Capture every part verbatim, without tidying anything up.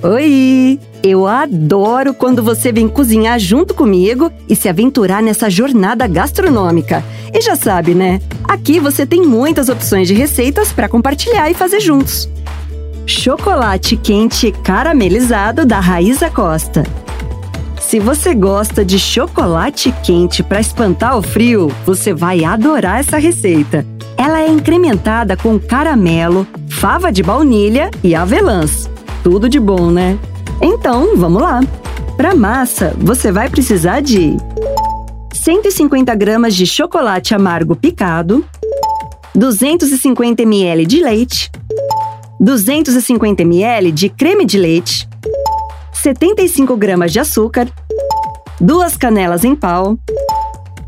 Oi! Eu adoro quando você vem cozinhar junto comigo e se aventurar nessa jornada gastronômica. E já sabe, né? Aqui você tem muitas opções de receitas para compartilhar e fazer juntos. Chocolate quente caramelizado da Raíza Costa. Se você gosta de chocolate quente para espantar o frio, você vai adorar essa receita. Ela é incrementada com caramelo, fava de baunilha e avelãs. Tudo de bom, né? Então, vamos lá! Para massa, você vai precisar de cento e cinquenta gramas de chocolate amargo picado, duzentos e cinquenta mililitros de leite, duzentos e cinquenta mililitros de creme de leite, setenta e cinco gramas de açúcar, duas canelas em pau,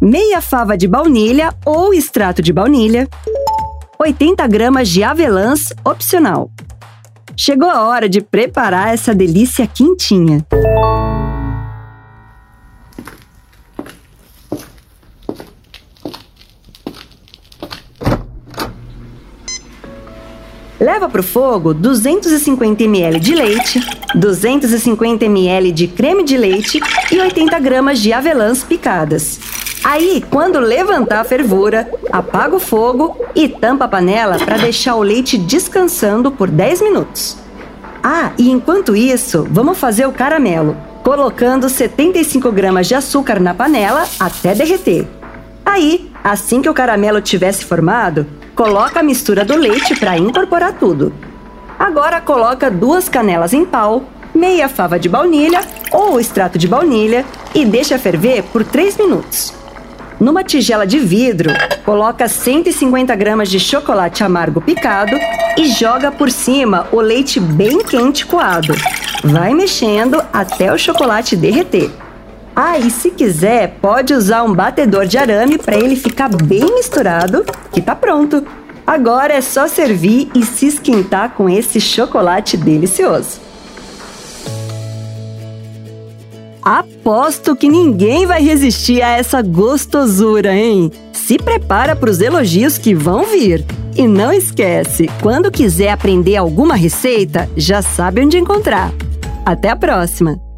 meia fava de baunilha ou extrato de baunilha, oitenta gramas de avelãs opcional. Chegou a hora de preparar essa delícia quentinha. Leva para o fogo duzentos e cinquenta mililitros de leite, duzentos e cinquenta mililitros de creme de leite e oitenta gramas de avelãs picadas. Aí, quando levantar a fervura, apaga o fogo e tampa a panela para deixar o leite descansando por dez minutos. Ah, e enquanto isso, vamos fazer o caramelo, colocando setenta e cinco gramas de açúcar na panela até derreter. Aí, assim que o caramelo tivesse formado, coloca a mistura do leite para incorporar tudo. Agora coloca duas canelas em pau, meia fava de baunilha ou extrato de baunilha e deixa ferver por três minutos. Numa tigela de vidro, coloca cento e cinquenta gramas de chocolate amargo picado e joga por cima o leite bem quente coado. Vai mexendo até o chocolate derreter. Ah, e se quiser, pode usar um batedor de arame para ele ficar bem misturado, que tá pronto. Agora é só servir e se esquentar com esse chocolate delicioso. Aposto que ninguém vai resistir a essa gostosura, hein? Se prepara para os elogios que vão vir. E não esquece, quando quiser aprender alguma receita, já sabe onde encontrar. Até a próxima!